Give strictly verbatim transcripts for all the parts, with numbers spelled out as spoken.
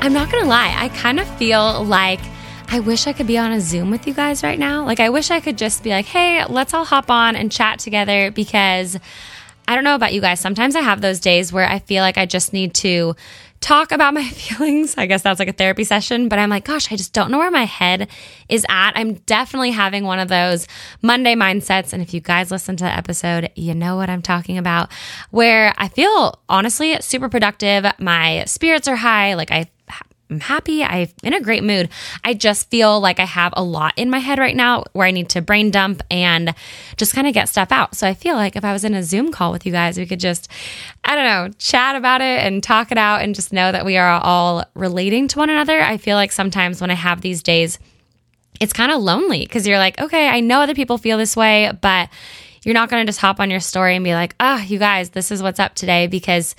I'm not gonna lie, I kind of feel like I wish I could be on a Zoom with you guys right now. Like, I wish I could just be like, hey, let's all hop on and chat together, because I don't know about you guys. Sometimes I have those days where I feel like I just need to talk about my feelings. I guess that's like a therapy session, but I'm like, gosh, I just don't know where my head is at. I'm definitely having one of those Monday mindsets. And if you guys listen to the episode, you know what I'm talking about, where I feel honestly super productive. My spirits are high. Like, I I'm happy. I'm in a great mood. I just feel like I have a lot in my head right now where I need to brain dump and just kind of get stuff out. So I feel like if I was in a Zoom call with you guys, we could just, I don't know, chat about it and talk it out and just know that we are all relating to one another. I feel like sometimes when I have these days, it's kind of lonely because you're like, okay, I know other people feel this way, but you're not going to just hop on your story and be like, ah, oh, you guys, this is what's up today, because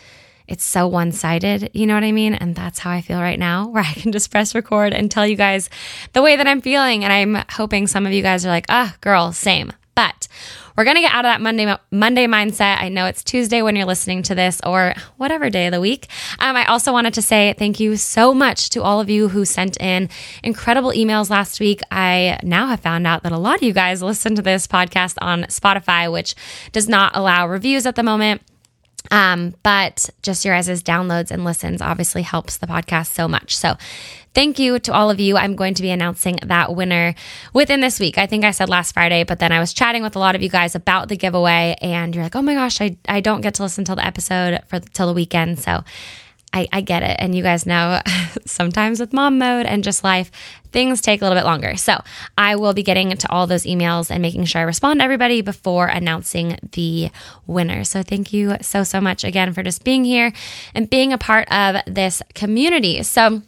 it's so one-sided, you know what I mean? And that's how I feel right now, where I can just press record and tell you guys the way that I'm feeling. And I'm hoping some of you guys are like, ah, oh, girl, same. But we're going to get out of that Monday Monday mindset. I know it's Tuesday when you're listening to this, or whatever day of the week. Um, I also wanted to say thank you so much to all of you who sent in incredible emails last week. I now have found out that a lot of you guys listen to this podcast on Spotify, which does not allow reviews at the moment. Um, but just your guys' downloads and listens obviously helps the podcast so much. So thank you to all of you. I'm going to be announcing that winner within this week. I think I said last Friday, but then I was chatting with a lot of you guys about the giveaway, and you're like, oh my gosh, I, I don't get to listen till the episode for till the weekend. So I, I get it. And you guys know sometimes with mom mode and just life, things take a little bit longer. So I will be getting to all those emails and making sure I respond to everybody before announcing the winner. So thank you so, so much again for just being here and being a part of this community. So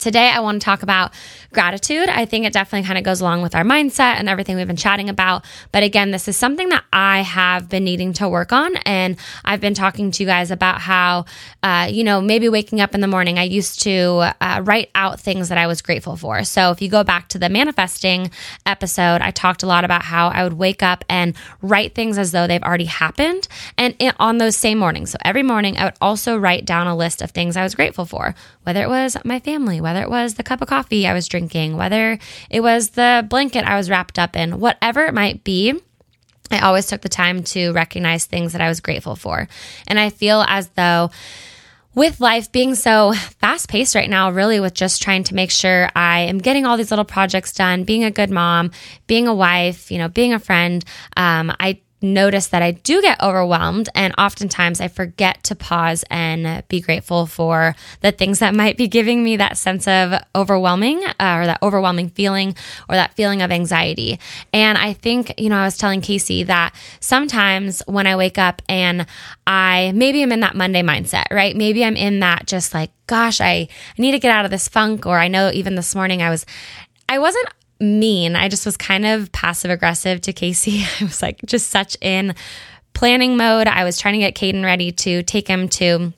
today I want to talk about gratitude. I think it definitely kind of goes along with our mindset and everything we've been chatting about. But again, this is something that I have been needing to work on. And I've been talking to you guys about how, uh, you know, maybe waking up in the morning, I used to uh, write out things that I was grateful for. So if you go back to the manifesting episode, I talked a lot about how I would wake up and write things as though they've already happened. And it, on those same mornings, so every morning, I would also write down a list of things I was grateful for, whether it was my family, whether it was the cup of coffee I was drinking, whether it was the blanket I was wrapped up in, whatever it might be, I always took the time to recognize things that I was grateful for. And I feel as though with life being so fast-paced right now, really with just trying to make sure I am getting all these little projects done, being a good mom, being a wife, you know, being a friend, um, I notice that I do get overwhelmed, and oftentimes I forget to pause and be grateful for the things that might be giving me that sense of overwhelming uh, or that overwhelming feeling or that feeling of anxiety. And I think, you know, I was telling Casey that sometimes when I wake up and I maybe I'm in that Monday mindset, right? Maybe I'm in that just like, gosh, I, I need to get out of this funk. Or I know even this morning I was, I wasn't mean. I just was kind of passive aggressive to Casey. I was like just such in planning mode. I was trying to get Caden ready to take him to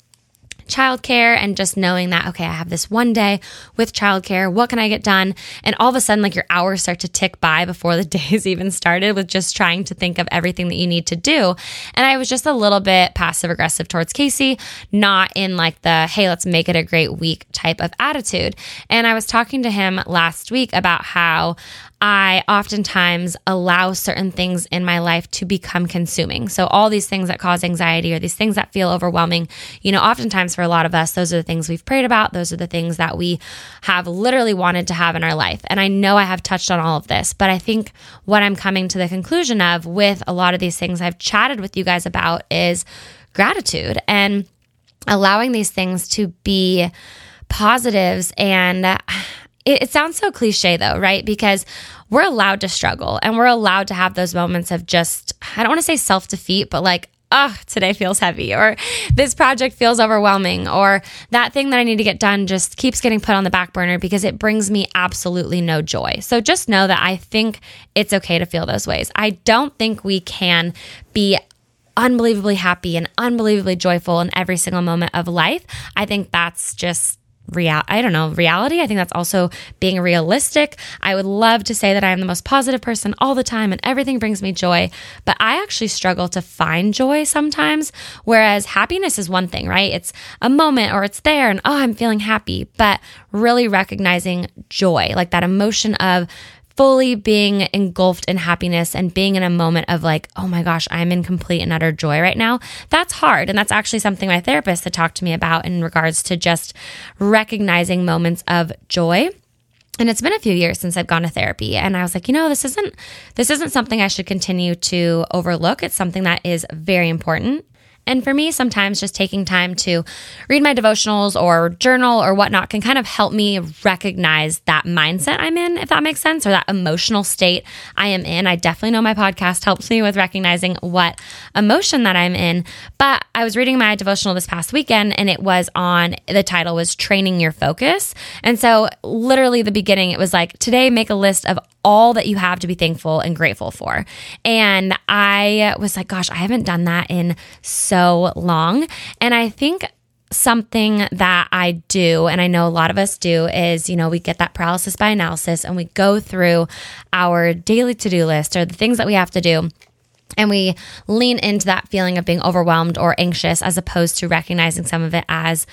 childcare, and just knowing that, okay, I have this one day with childcare. What can I get done? And all of a sudden, like, your hours start to tick by before the day's even started, with just trying to think of everything that you need to do. And I was just a little bit passive aggressive towards Casey, not in like the, hey, let's make it a great week type of attitude. And I was talking to him last week about how I oftentimes allow certain things in my life to become consuming. So all these things that cause anxiety or these things that feel overwhelming, you know, oftentimes for a lot of us, those are the things we've prayed about. Those are the things that we have literally wanted to have in our life. And I know I have touched on all of this, but I think what I'm coming to the conclusion of with a lot of these things I've chatted with you guys about is gratitude and allowing these things to be positives. And it, it sounds so cliche though, right? Because we're allowed to struggle and we're allowed to have those moments of just, I don't want to say self-defeat, but like, oh, today feels heavy, or this project feels overwhelming, or that thing that I need to get done just keeps getting put on the back burner because it brings me absolutely no joy. So just know that I think it's okay to feel those ways. I don't think we can be unbelievably happy and unbelievably joyful in every single moment of life. I think that's just real. I don't know, reality. I think that's also being realistic. I would love to say that I am the most positive person all the time and everything brings me joy, but I actually struggle to find joy sometimes. Whereas happiness is one thing, right? It's a moment or it's there and, oh, I'm feeling happy, but really recognizing joy, like that emotion of fully being engulfed in happiness and being in a moment of like, oh my gosh, I'm in complete and utter joy right now. That's hard. And that's actually something my therapist had talked to me about in regards to just recognizing moments of joy. And it's been a few years since I've gone to therapy. And I was like, you know, this isn't, this isn't something I should continue to overlook. It's something that is very important. And for me, sometimes just taking time to read my devotionals or journal or whatnot can kind of help me recognize that mindset I'm in, if that makes sense, or that emotional state I am in. I definitely know my podcast helps me with recognizing what emotion that I'm in. But I was reading my devotional this past weekend and it was on, the title was Training Your Focus. And so literally the beginning, it was like, today make a list of all that you have to be thankful and grateful for. And I was like, gosh, I haven't done that in so long. And I think something that I do, and I know a lot of us do, is, you know, we get that paralysis by analysis and we go through our daily to-do list or the things that we have to do. And we lean into that feeling of being overwhelmed or anxious as opposed to recognizing some of it as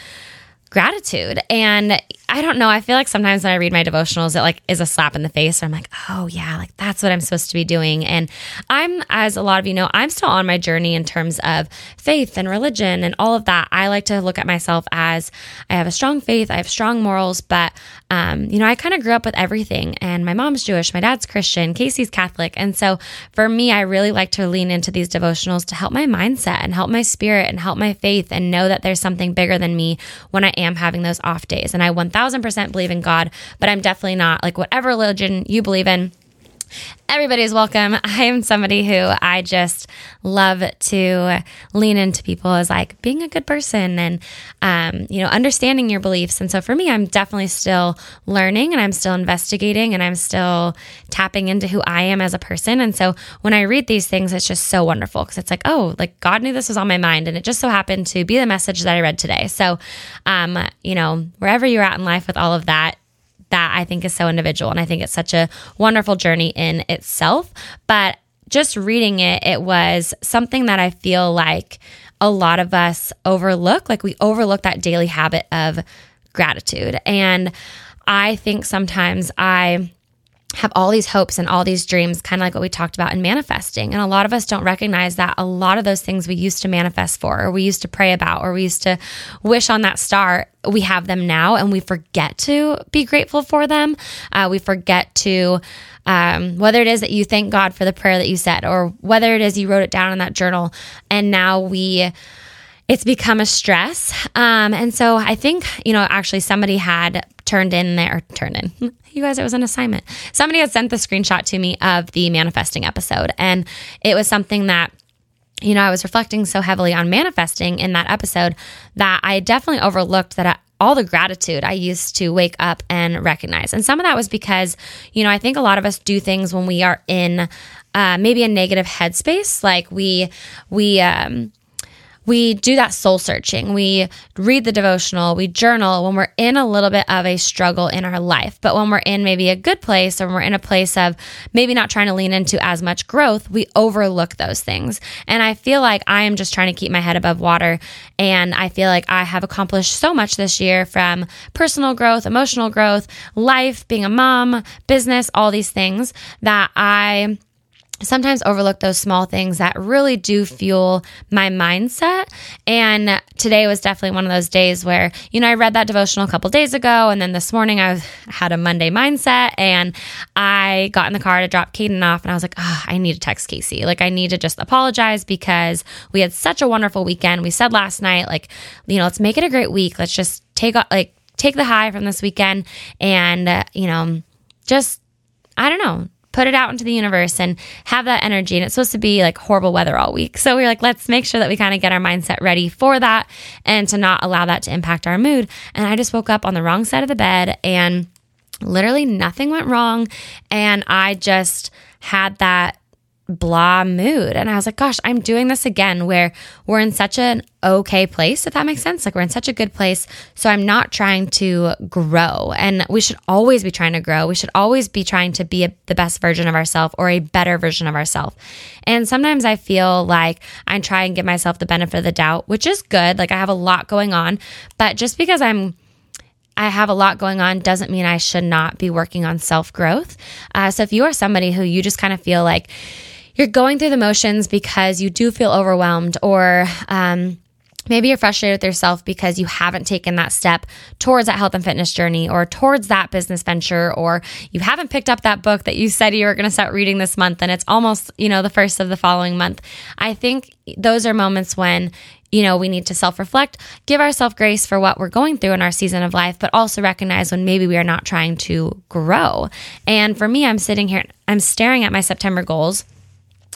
gratitude. And I don't know, I feel like sometimes when I read my devotionals, it like is a slap in the face. Or I'm like, oh yeah, like that's what I'm supposed to be doing. And I'm, as a lot of you know, I'm still on my journey in terms of faith and religion and all of that. I like to look at myself as I have a strong faith, I have strong morals, but um, you know, I kind of grew up with everything. And my mom's Jewish, my dad's Christian, Casey's Catholic. And so for me, I really like to lean into these devotionals to help my mindset and help my spirit and help my faith and know that there's something bigger than me when I am having those off days. And I want that one thousand percent believe in God, but I'm definitely not like whatever religion you believe in. Everybody's welcome. I am somebody who I just love to lean into people as like being a good person and, um, you know, understanding your beliefs. And so for me, I'm definitely still learning and I'm still investigating and I'm still tapping into who I am as a person. And so when I read these things, it's just so wonderful because it's like, oh, like God knew this was on my mind and it just so happened to be the message that I read today. So, um, you know, wherever you're at in life with all of that, that I think is so individual. And I think it's such a wonderful journey in itself. But just reading it, it was something that I feel like a lot of us overlook. Like we overlook that daily habit of gratitude. And I think sometimes I have all these hopes and all these dreams, kind of like what we talked about in manifesting. And a lot of us don't recognize that a lot of those things we used to manifest for, or we used to pray about, or we used to wish on that star, we have them now and we forget to be grateful for them. Uh, we forget to, um, whether it is that you thank God for the prayer that you said, or whether it is you wrote it down in that journal and now we... it's become a stress. Um, and so I think, you know, actually somebody had turned in there, or turned in, you guys, it was an assignment. Somebody had sent the screenshot to me of the manifesting episode. And it was something that, you know, I was reflecting so heavily on manifesting in that episode that I definitely overlooked that I, all the gratitude I used to wake up and recognize. And some of that was because, you know, I think a lot of us do things when we are in uh, maybe a negative headspace. Like we, we, um, we do that soul searching. We read the devotional, we journal when we're in a little bit of a struggle in our life. But when we're in maybe a good place, or when we're in a place of maybe not trying to lean into as much growth, we overlook those things. And I feel like I am just trying to keep my head above water. And I feel like I have accomplished so much this year, from personal growth, emotional growth, life, being a mom, business, all these things, that I sometimes overlook those small things that really do fuel my mindset. And today was definitely one of those days where, you know, I read that devotional a couple days ago, and then this morning I was, had a Monday mindset, and I got in the car to drop Caden off, and I was like, oh, I need to text Casey. Like, I need to just apologize because we had such a wonderful weekend. We said last night, like, you know, let's make it a great week. Let's just take like take the high from this weekend and, uh, you know, just, I don't know, put it out into the universe and have that energy. And it's supposed to be like horrible weather all week. So we we're like, let's make sure that we kind of get our mindset ready for that and to not allow that to impact our mood. And I just woke up on the wrong side of the bed, and literally nothing went wrong. And I just had that blah mood. And I was like, gosh, I'm doing this again, where we're in such an okay place, if that makes sense. Like, we're in such a good place. So I'm not trying to grow. And we should always be trying to grow. We should always be trying to be a, the best version of ourselves, or a better version of ourselves. And sometimes I feel like I try and give myself the benefit of the doubt, which is good. Like, I have a lot going on, but just because I'm I have a lot going on doesn't mean I should not be working on self-growth. Uh, so if you are somebody who you just kind of feel like you're going through the motions because you do feel overwhelmed, or um, maybe you're frustrated with yourself because you haven't taken that step towards that health and fitness journey, or towards that business venture, or you haven't picked up that book that you said you were going to start reading this month, and it's almost, you know, the first of the following month. I think those are moments when, you know, we need to self-reflect, give ourselves grace for what we're going through in our season of life, but also recognize when maybe we are not trying to grow. And for me, I'm sitting here, I'm staring at my September goals.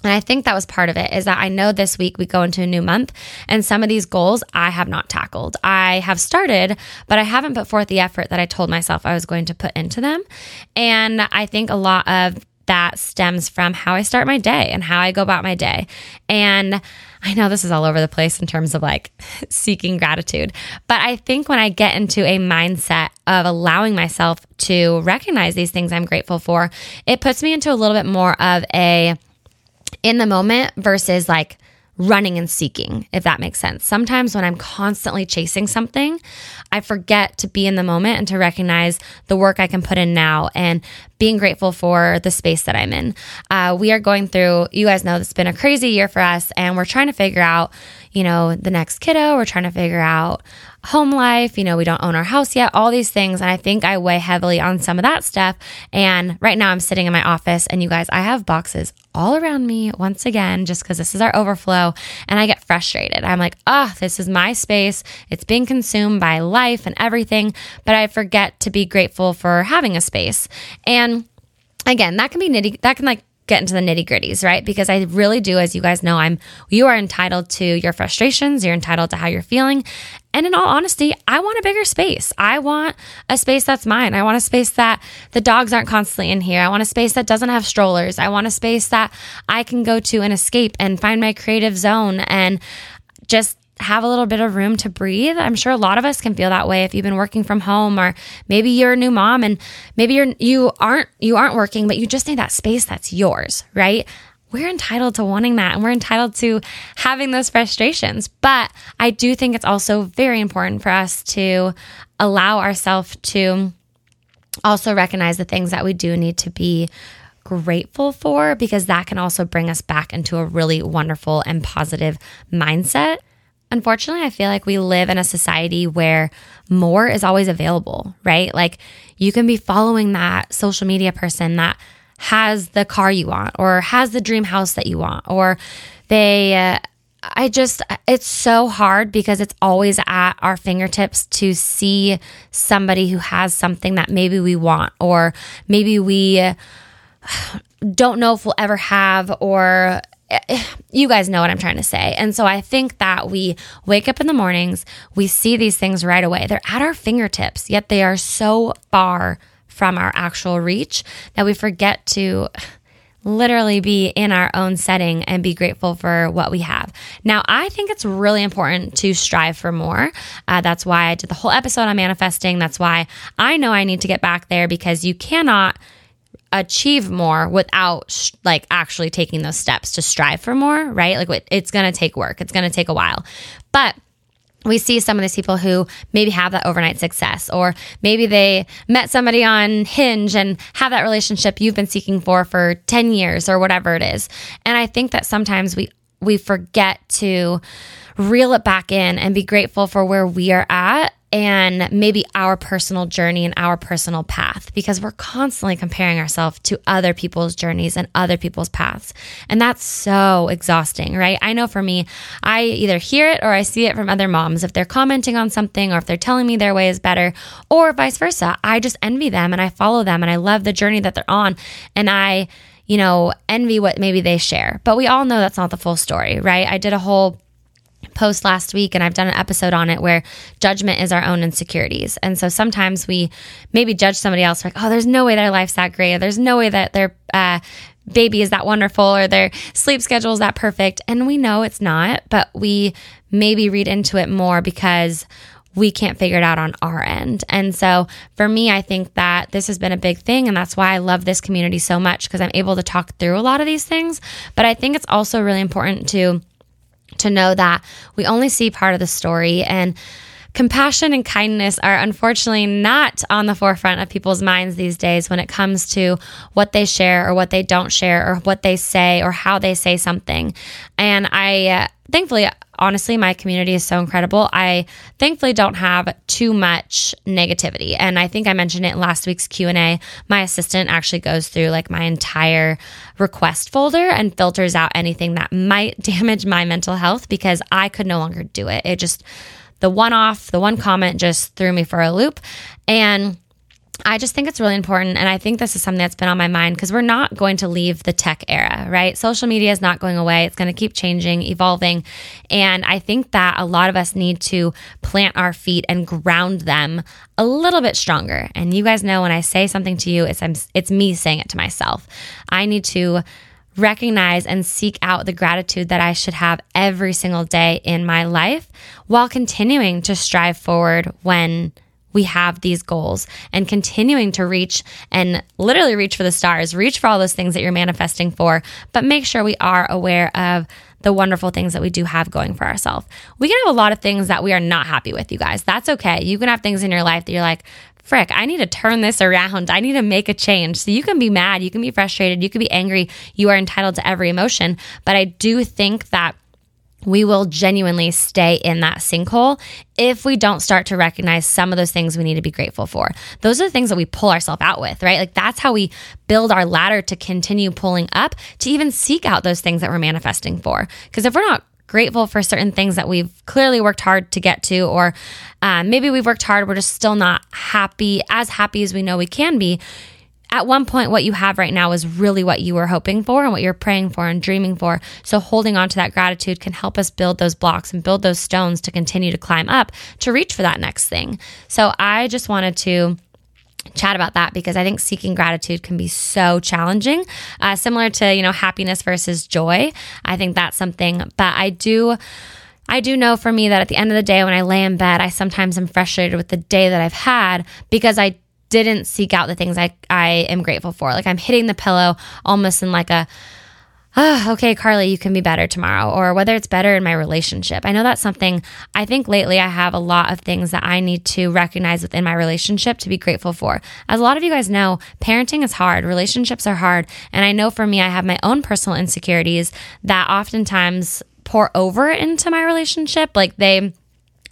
And I think that was part of it, is that I know this week we go into a new month, and some of these goals I have not tackled. I have started, but I haven't put forth the effort that I told myself I was going to put into them. And I think a lot of that stems from how I start my day and how I go about my day. And I know this is all over the place in terms of like seeking gratitude, but I think when I get into a mindset of allowing myself to recognize these things I'm grateful for, it puts me into a little bit more of a in the moment versus like running and seeking, if that makes sense. Sometimes when I'm constantly chasing something, I forget to be in the moment and to recognize the work I can put in now and being grateful for the space that I'm in. Uh, we are going through, you guys know, it's been a crazy year for us, and we're trying to figure out, you know, the next kiddo. We're trying to figure out home life. You know, we don't own our house yet, all these things. And I think I weigh heavily on some of that stuff. And right now I'm sitting in my office, and you guys, I have boxes all around me once again, just because this is our overflow, and I get frustrated. I'm like, oh, this is my space. It's being consumed by life and everything, but I forget to be grateful for having a space. And again, that can be nitty, that can like get into the nitty gritties, right? Because I really do, as you guys know, I'm, you are entitled to your frustrations. You're entitled to how you're feeling. And in all honesty, I want a bigger space. I want a space that's mine. I want a space that the dogs aren't constantly in here. I want a space that doesn't have strollers. I want a space that I can go to and escape and find my creative zone and just have a little bit of room to breathe. I'm sure a lot of us can feel that way if you've been working from home, or maybe you're a new mom and maybe you're you aren't you aren't working, but you just need that space that's yours, right? We're entitled to wanting that, and we're entitled to having those frustrations. But I do think it's also very important for us to allow ourselves to also recognize the things that we do need to be grateful for, because that can also bring us back into a really wonderful and positive mindset. Unfortunately, I feel like we live in a society where more is always available, right? Like, you can be following that social media person that has the car you want, or has the dream house that you want, or they, uh, I just, it's so hard because it's always at our fingertips to see somebody who has something that maybe we want, or maybe we don't know if we'll ever have, or you guys know what I'm trying to say. And so I think that we wake up in the mornings, we see these things right away. They're at our fingertips, yet they are so far from our actual reach that we forget to literally be in our own setting and be grateful for what we have. Now, I think it's really important to strive for more. Uh, that's why I did the whole episode on manifesting. That's why I know I need to get back there, because you cannot achieve more without like actually taking those steps to strive for more, right? Like it, it's going to take work. It's going to take a while. But we see some of these people who maybe have that overnight success, or maybe they met somebody on Hinge and have that relationship you've been seeking for for ten years or whatever it is. And I think that sometimes we we forget to reel it back in and be grateful for where we are at and maybe our personal journey and our personal path, because we're constantly comparing ourselves to other people's journeys and other people's paths. And that's so exhausting, right? I know for me, I either hear it or I see it from other moms. If they're commenting on something, or if they're telling me their way is better, or vice versa, I just envy them and I follow them and I love the journey that they're on, and I, you know, envy what maybe they share. But we all know that's not the full story, right? I did a whole post last week, and I've done an episode on it, where judgment is our own insecurities. And so sometimes we maybe judge somebody else, like, oh, there's no way their life's that great, or there's no way that their uh, baby is that wonderful, or their sleep schedule is that perfect. And we know it's not, but we maybe read into it more because we can't figure it out on our end. And so for me, I think that this has been a big thing, and that's why I love this community so much, because I'm able to talk through a lot of these things. But I think it's also really important to to know that we only see part of the story, and compassion and kindness are unfortunately not on the forefront of people's minds these days when it comes to what they share or what they don't share, or what they say or how they say something. And I uh, thankfully, honestly, my community is so incredible. I thankfully don't have too much negativity. And I think I mentioned it in last week's Q and A. My assistant actually goes through like my entire request folder and filters out anything that might damage my mental health, because I could no longer do it. It just... The one off, the one comment just threw me for a loop. And I just think it's really important. And I think this is something that's been on my mind, because we're not going to leave the tech era, right? Social media is not going away. It's going to keep changing, evolving. And I think that a lot of us need to plant our feet and ground them a little bit stronger. And you guys know when I say something to you, it's I'm, it's me saying it to myself. I need to recognize and seek out the gratitude that I should have every single day in my life, while continuing to strive forward when we have these goals, and continuing to reach and literally reach for the stars, reach for all those things that you're manifesting for, but make sure we are aware of the wonderful things that we do have going for ourselves. We can have a lot of things that we are not happy with, you guys. That's okay. You can have things in your life that you're like, frick, I need to turn this around. I need to make a change. So you can be mad, you can be frustrated, you can be angry. You are entitled to every emotion. But I do think that we will genuinely stay in that sinkhole if we don't start to recognize some of those things we need to be grateful for. Those are the things that we pull ourselves out with, right? Like that's how we build our ladder to continue pulling up, to even seek out those things that we're manifesting for. Because if we're not grateful for certain things that we've clearly worked hard to get to, or uh, maybe we've worked hard, we're just still not happy, as happy as we know we can be. At one point, what you have right now is really what you were hoping for and what you're praying for and dreaming for. So holding on to that gratitude can help us build those blocks and build those stones to continue to climb up, to reach for that next thing. So I just wanted to chat about that, because I think seeking gratitude can be so challenging, uh, similar to, you know, happiness versus joy. I think that's something, but I do, I do know for me that at the end of the day, when I lay in bed, I sometimes am frustrated with the day that I've had, because I didn't seek out the things I, I am grateful for. Like I'm hitting the pillow almost in like a, oh, okay, Carly, you can be better tomorrow, or whether it's better in my relationship. I know that's something I think lately I have a lot of things that I need to recognize within my relationship to be grateful for. As a lot of you guys know, parenting is hard. Relationships are hard. And I know for me, I have my own personal insecurities that oftentimes pour over into my relationship. Like they...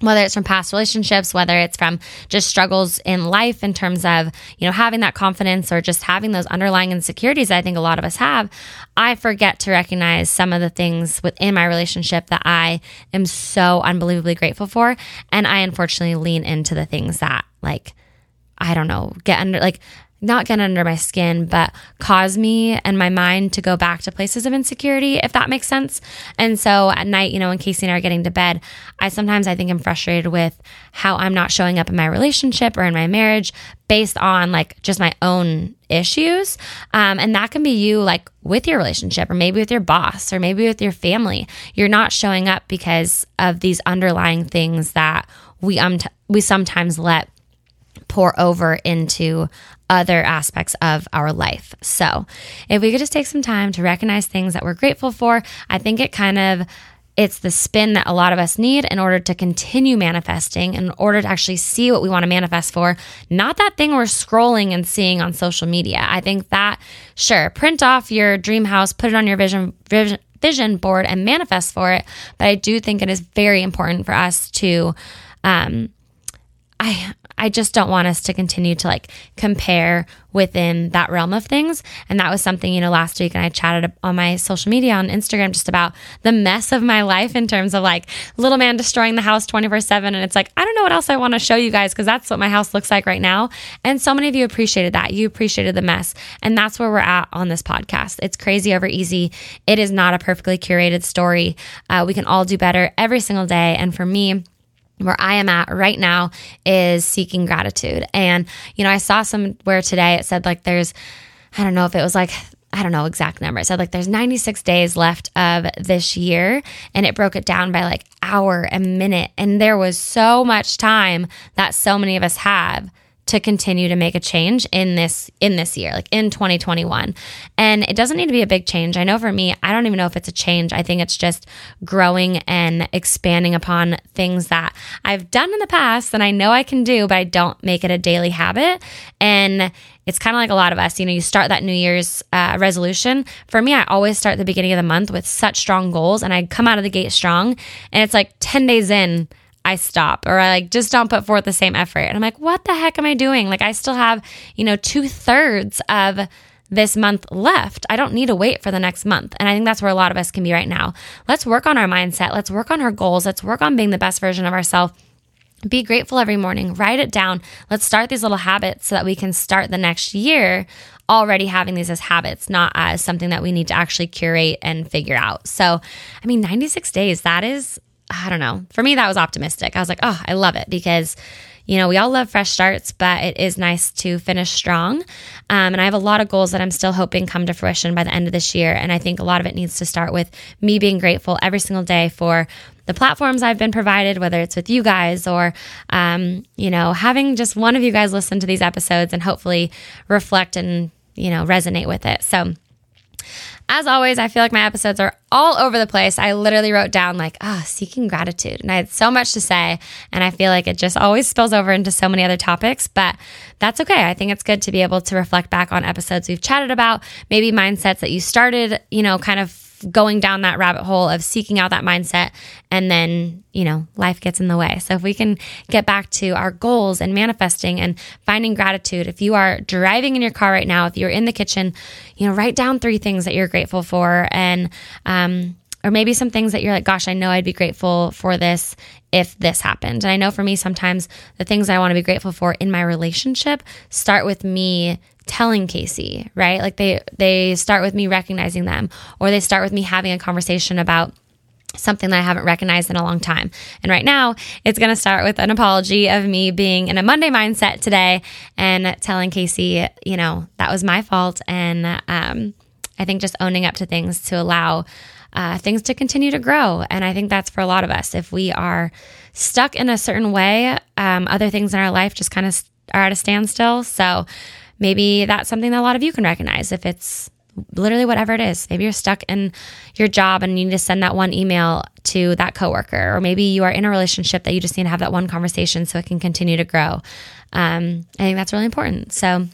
whether it's from past relationships, whether it's from just struggles in life in terms of, you know, having that confidence or just having those underlying insecurities that I think a lot of us have, I forget to recognize some of the things within my relationship that I am so unbelievably grateful for. And I unfortunately lean into the things that, like, I don't know, get under, like, not get under my skin, but cause me and my mind to go back to places of insecurity, if that makes sense. And so at night, you know, when Casey and I are getting to bed, I sometimes I think I'm frustrated with how I'm not showing up in my relationship or in my marriage based on like just my own issues. Um, and that can be you like with your relationship or maybe with your boss or maybe with your family. You're not showing up because of these underlying things that we um, we sometimes let pour over into other aspects of our life. So if we could just take some time to recognize things that we're grateful for, I think it kind of it's the spin that a lot of us need in order to continue manifesting, in order to actually see what we want to manifest for, not that thing we're scrolling and seeing on social media. I think that, sure, print off your dream house, put it on your vision vision, vision board and manifest for it. But I do think it is very important for us to, um, I I just don't want us to continue to like compare within that realm of things. And that was something, you know, last week, and I chatted on my social media on Instagram just about the mess of my life in terms of like little man destroying the house twenty-four seven. And it's like, I don't know what else I want to show you guys because that's what my house looks like right now. And so many of you appreciated that. You appreciated the mess. And that's where we're at on this podcast. It's crazy over easy. It is not a perfectly curated story. Uh, we can all do better every single day. And for me, where I am at right now is seeking gratitude. And, you know, I saw somewhere today, it said like there's, I don't know if it was like, I don't know exact number. It said like there's ninety-six days left of this year, and it broke it down by like hour and minute. And there was so much time that so many of us have to continue to make a change in this in this year, like in twenty twenty-one. And it doesn't need to be a big change. I know for me, I don't even know if it's a change. I think it's just growing and expanding upon things that I've done in the past and I know I can do, but I don't make it a daily habit. And it's kind of like a lot of us, you know, you start that New Year's uh, resolution. For me, I always start the beginning of the month with such strong goals, and I come out of the gate strong, and it's like ten days in, I stop, or I like just don't put forth the same effort. And I'm like, what the heck am I doing? Like I still have, you know, two thirds of this month left. I don't need to wait for the next month. And I think that's where a lot of us can be right now. Let's work on our mindset. Let's work on our goals. Let's work on being the best version of ourselves. Be grateful every morning. Write it down. Let's start these little habits so that we can start the next year already having these as habits, not as something that we need to actually curate and figure out. So, I mean, ninety-six days, that is, I don't know. For me, that was optimistic. I was like, oh, I love it because, you know, we all love fresh starts, but it is nice to finish strong. Um, and I have a lot of goals that I'm still hoping come to fruition by the end of this year. And I think a lot of it needs to start with me being grateful every single day for the platforms I've been provided, whether it's with you guys or, um, you know, having just one of you guys listen to these episodes and hopefully reflect and, you know, resonate with it. So as always, I feel like my episodes are all over the place. I literally wrote down like, ah, oh, seeking gratitude. And I had so much to say. And I feel like it just always spills over into so many other topics, but that's okay. I think it's good to be able to reflect back on episodes we've chatted about, maybe mindsets that you started, you know, kind of going down that rabbit hole of seeking out that mindset. And then, you know, life gets in the way. So if we can get back to our goals and manifesting and finding gratitude, if you are driving in your car right now, if you're in the kitchen, you know, write down three things that you're grateful for. And, um, or maybe some things that you're like, gosh, I know I'd be grateful for this if this happened. And I know for me, sometimes the things I want to be grateful for in my relationship start with me telling Casey, right? Like they they start with me recognizing them, or they start with me having a conversation about something that I haven't recognized in a long time. And right now, it's going to start with an apology of me being in a Monday mindset today and telling Casey, you know, that was my fault. And um, I think just owning up to things to allow uh, things to continue to grow. And I think that's for a lot of us. If we are stuck in a certain way, um, other things in our life just kind of are at a standstill. So maybe that's something that a lot of you can recognize if it's literally whatever it is. Maybe you're stuck in your job and you need to send that one email to that coworker, or maybe you are in a relationship that you just need to have that one conversation so it can continue to grow. Um, I think that's really important. So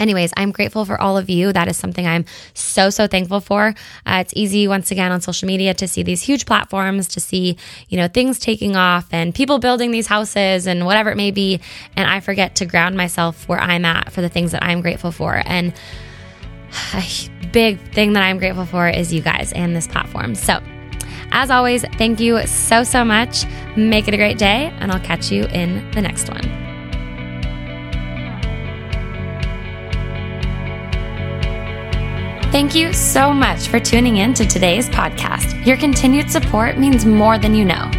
anyways, I'm grateful for all of you. That is something I'm so, so thankful for. Uh, it's easy, once again, on social media to see these huge platforms, to see, you know, things taking off and people building these houses and whatever it may be. And I forget to ground myself where I'm at for the things that I'm grateful for. And a big thing that I'm grateful for is you guys and this platform. So as always, thank you so, so much. Make it a great day, and I'll catch you in the next one. Thank you so much for tuning in to today's podcast. Your continued support means more than you know.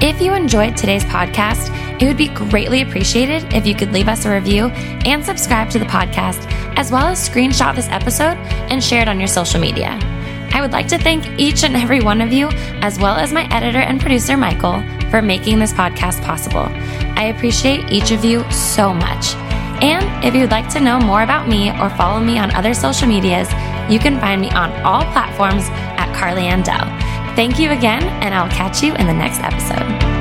If you enjoyed today's podcast, it would be greatly appreciated if you could leave us a review and subscribe to the podcast, as well as screenshot this episode and share it on your social media. I would like to thank each and every one of you, as well as my editor and producer, Michael, for making this podcast possible. I appreciate each of you so much. And if you'd like to know more about me or follow me on other social medias, you can find me on all platforms at Carly Ann Dell. Thank you again, and I'll catch you in the next episode.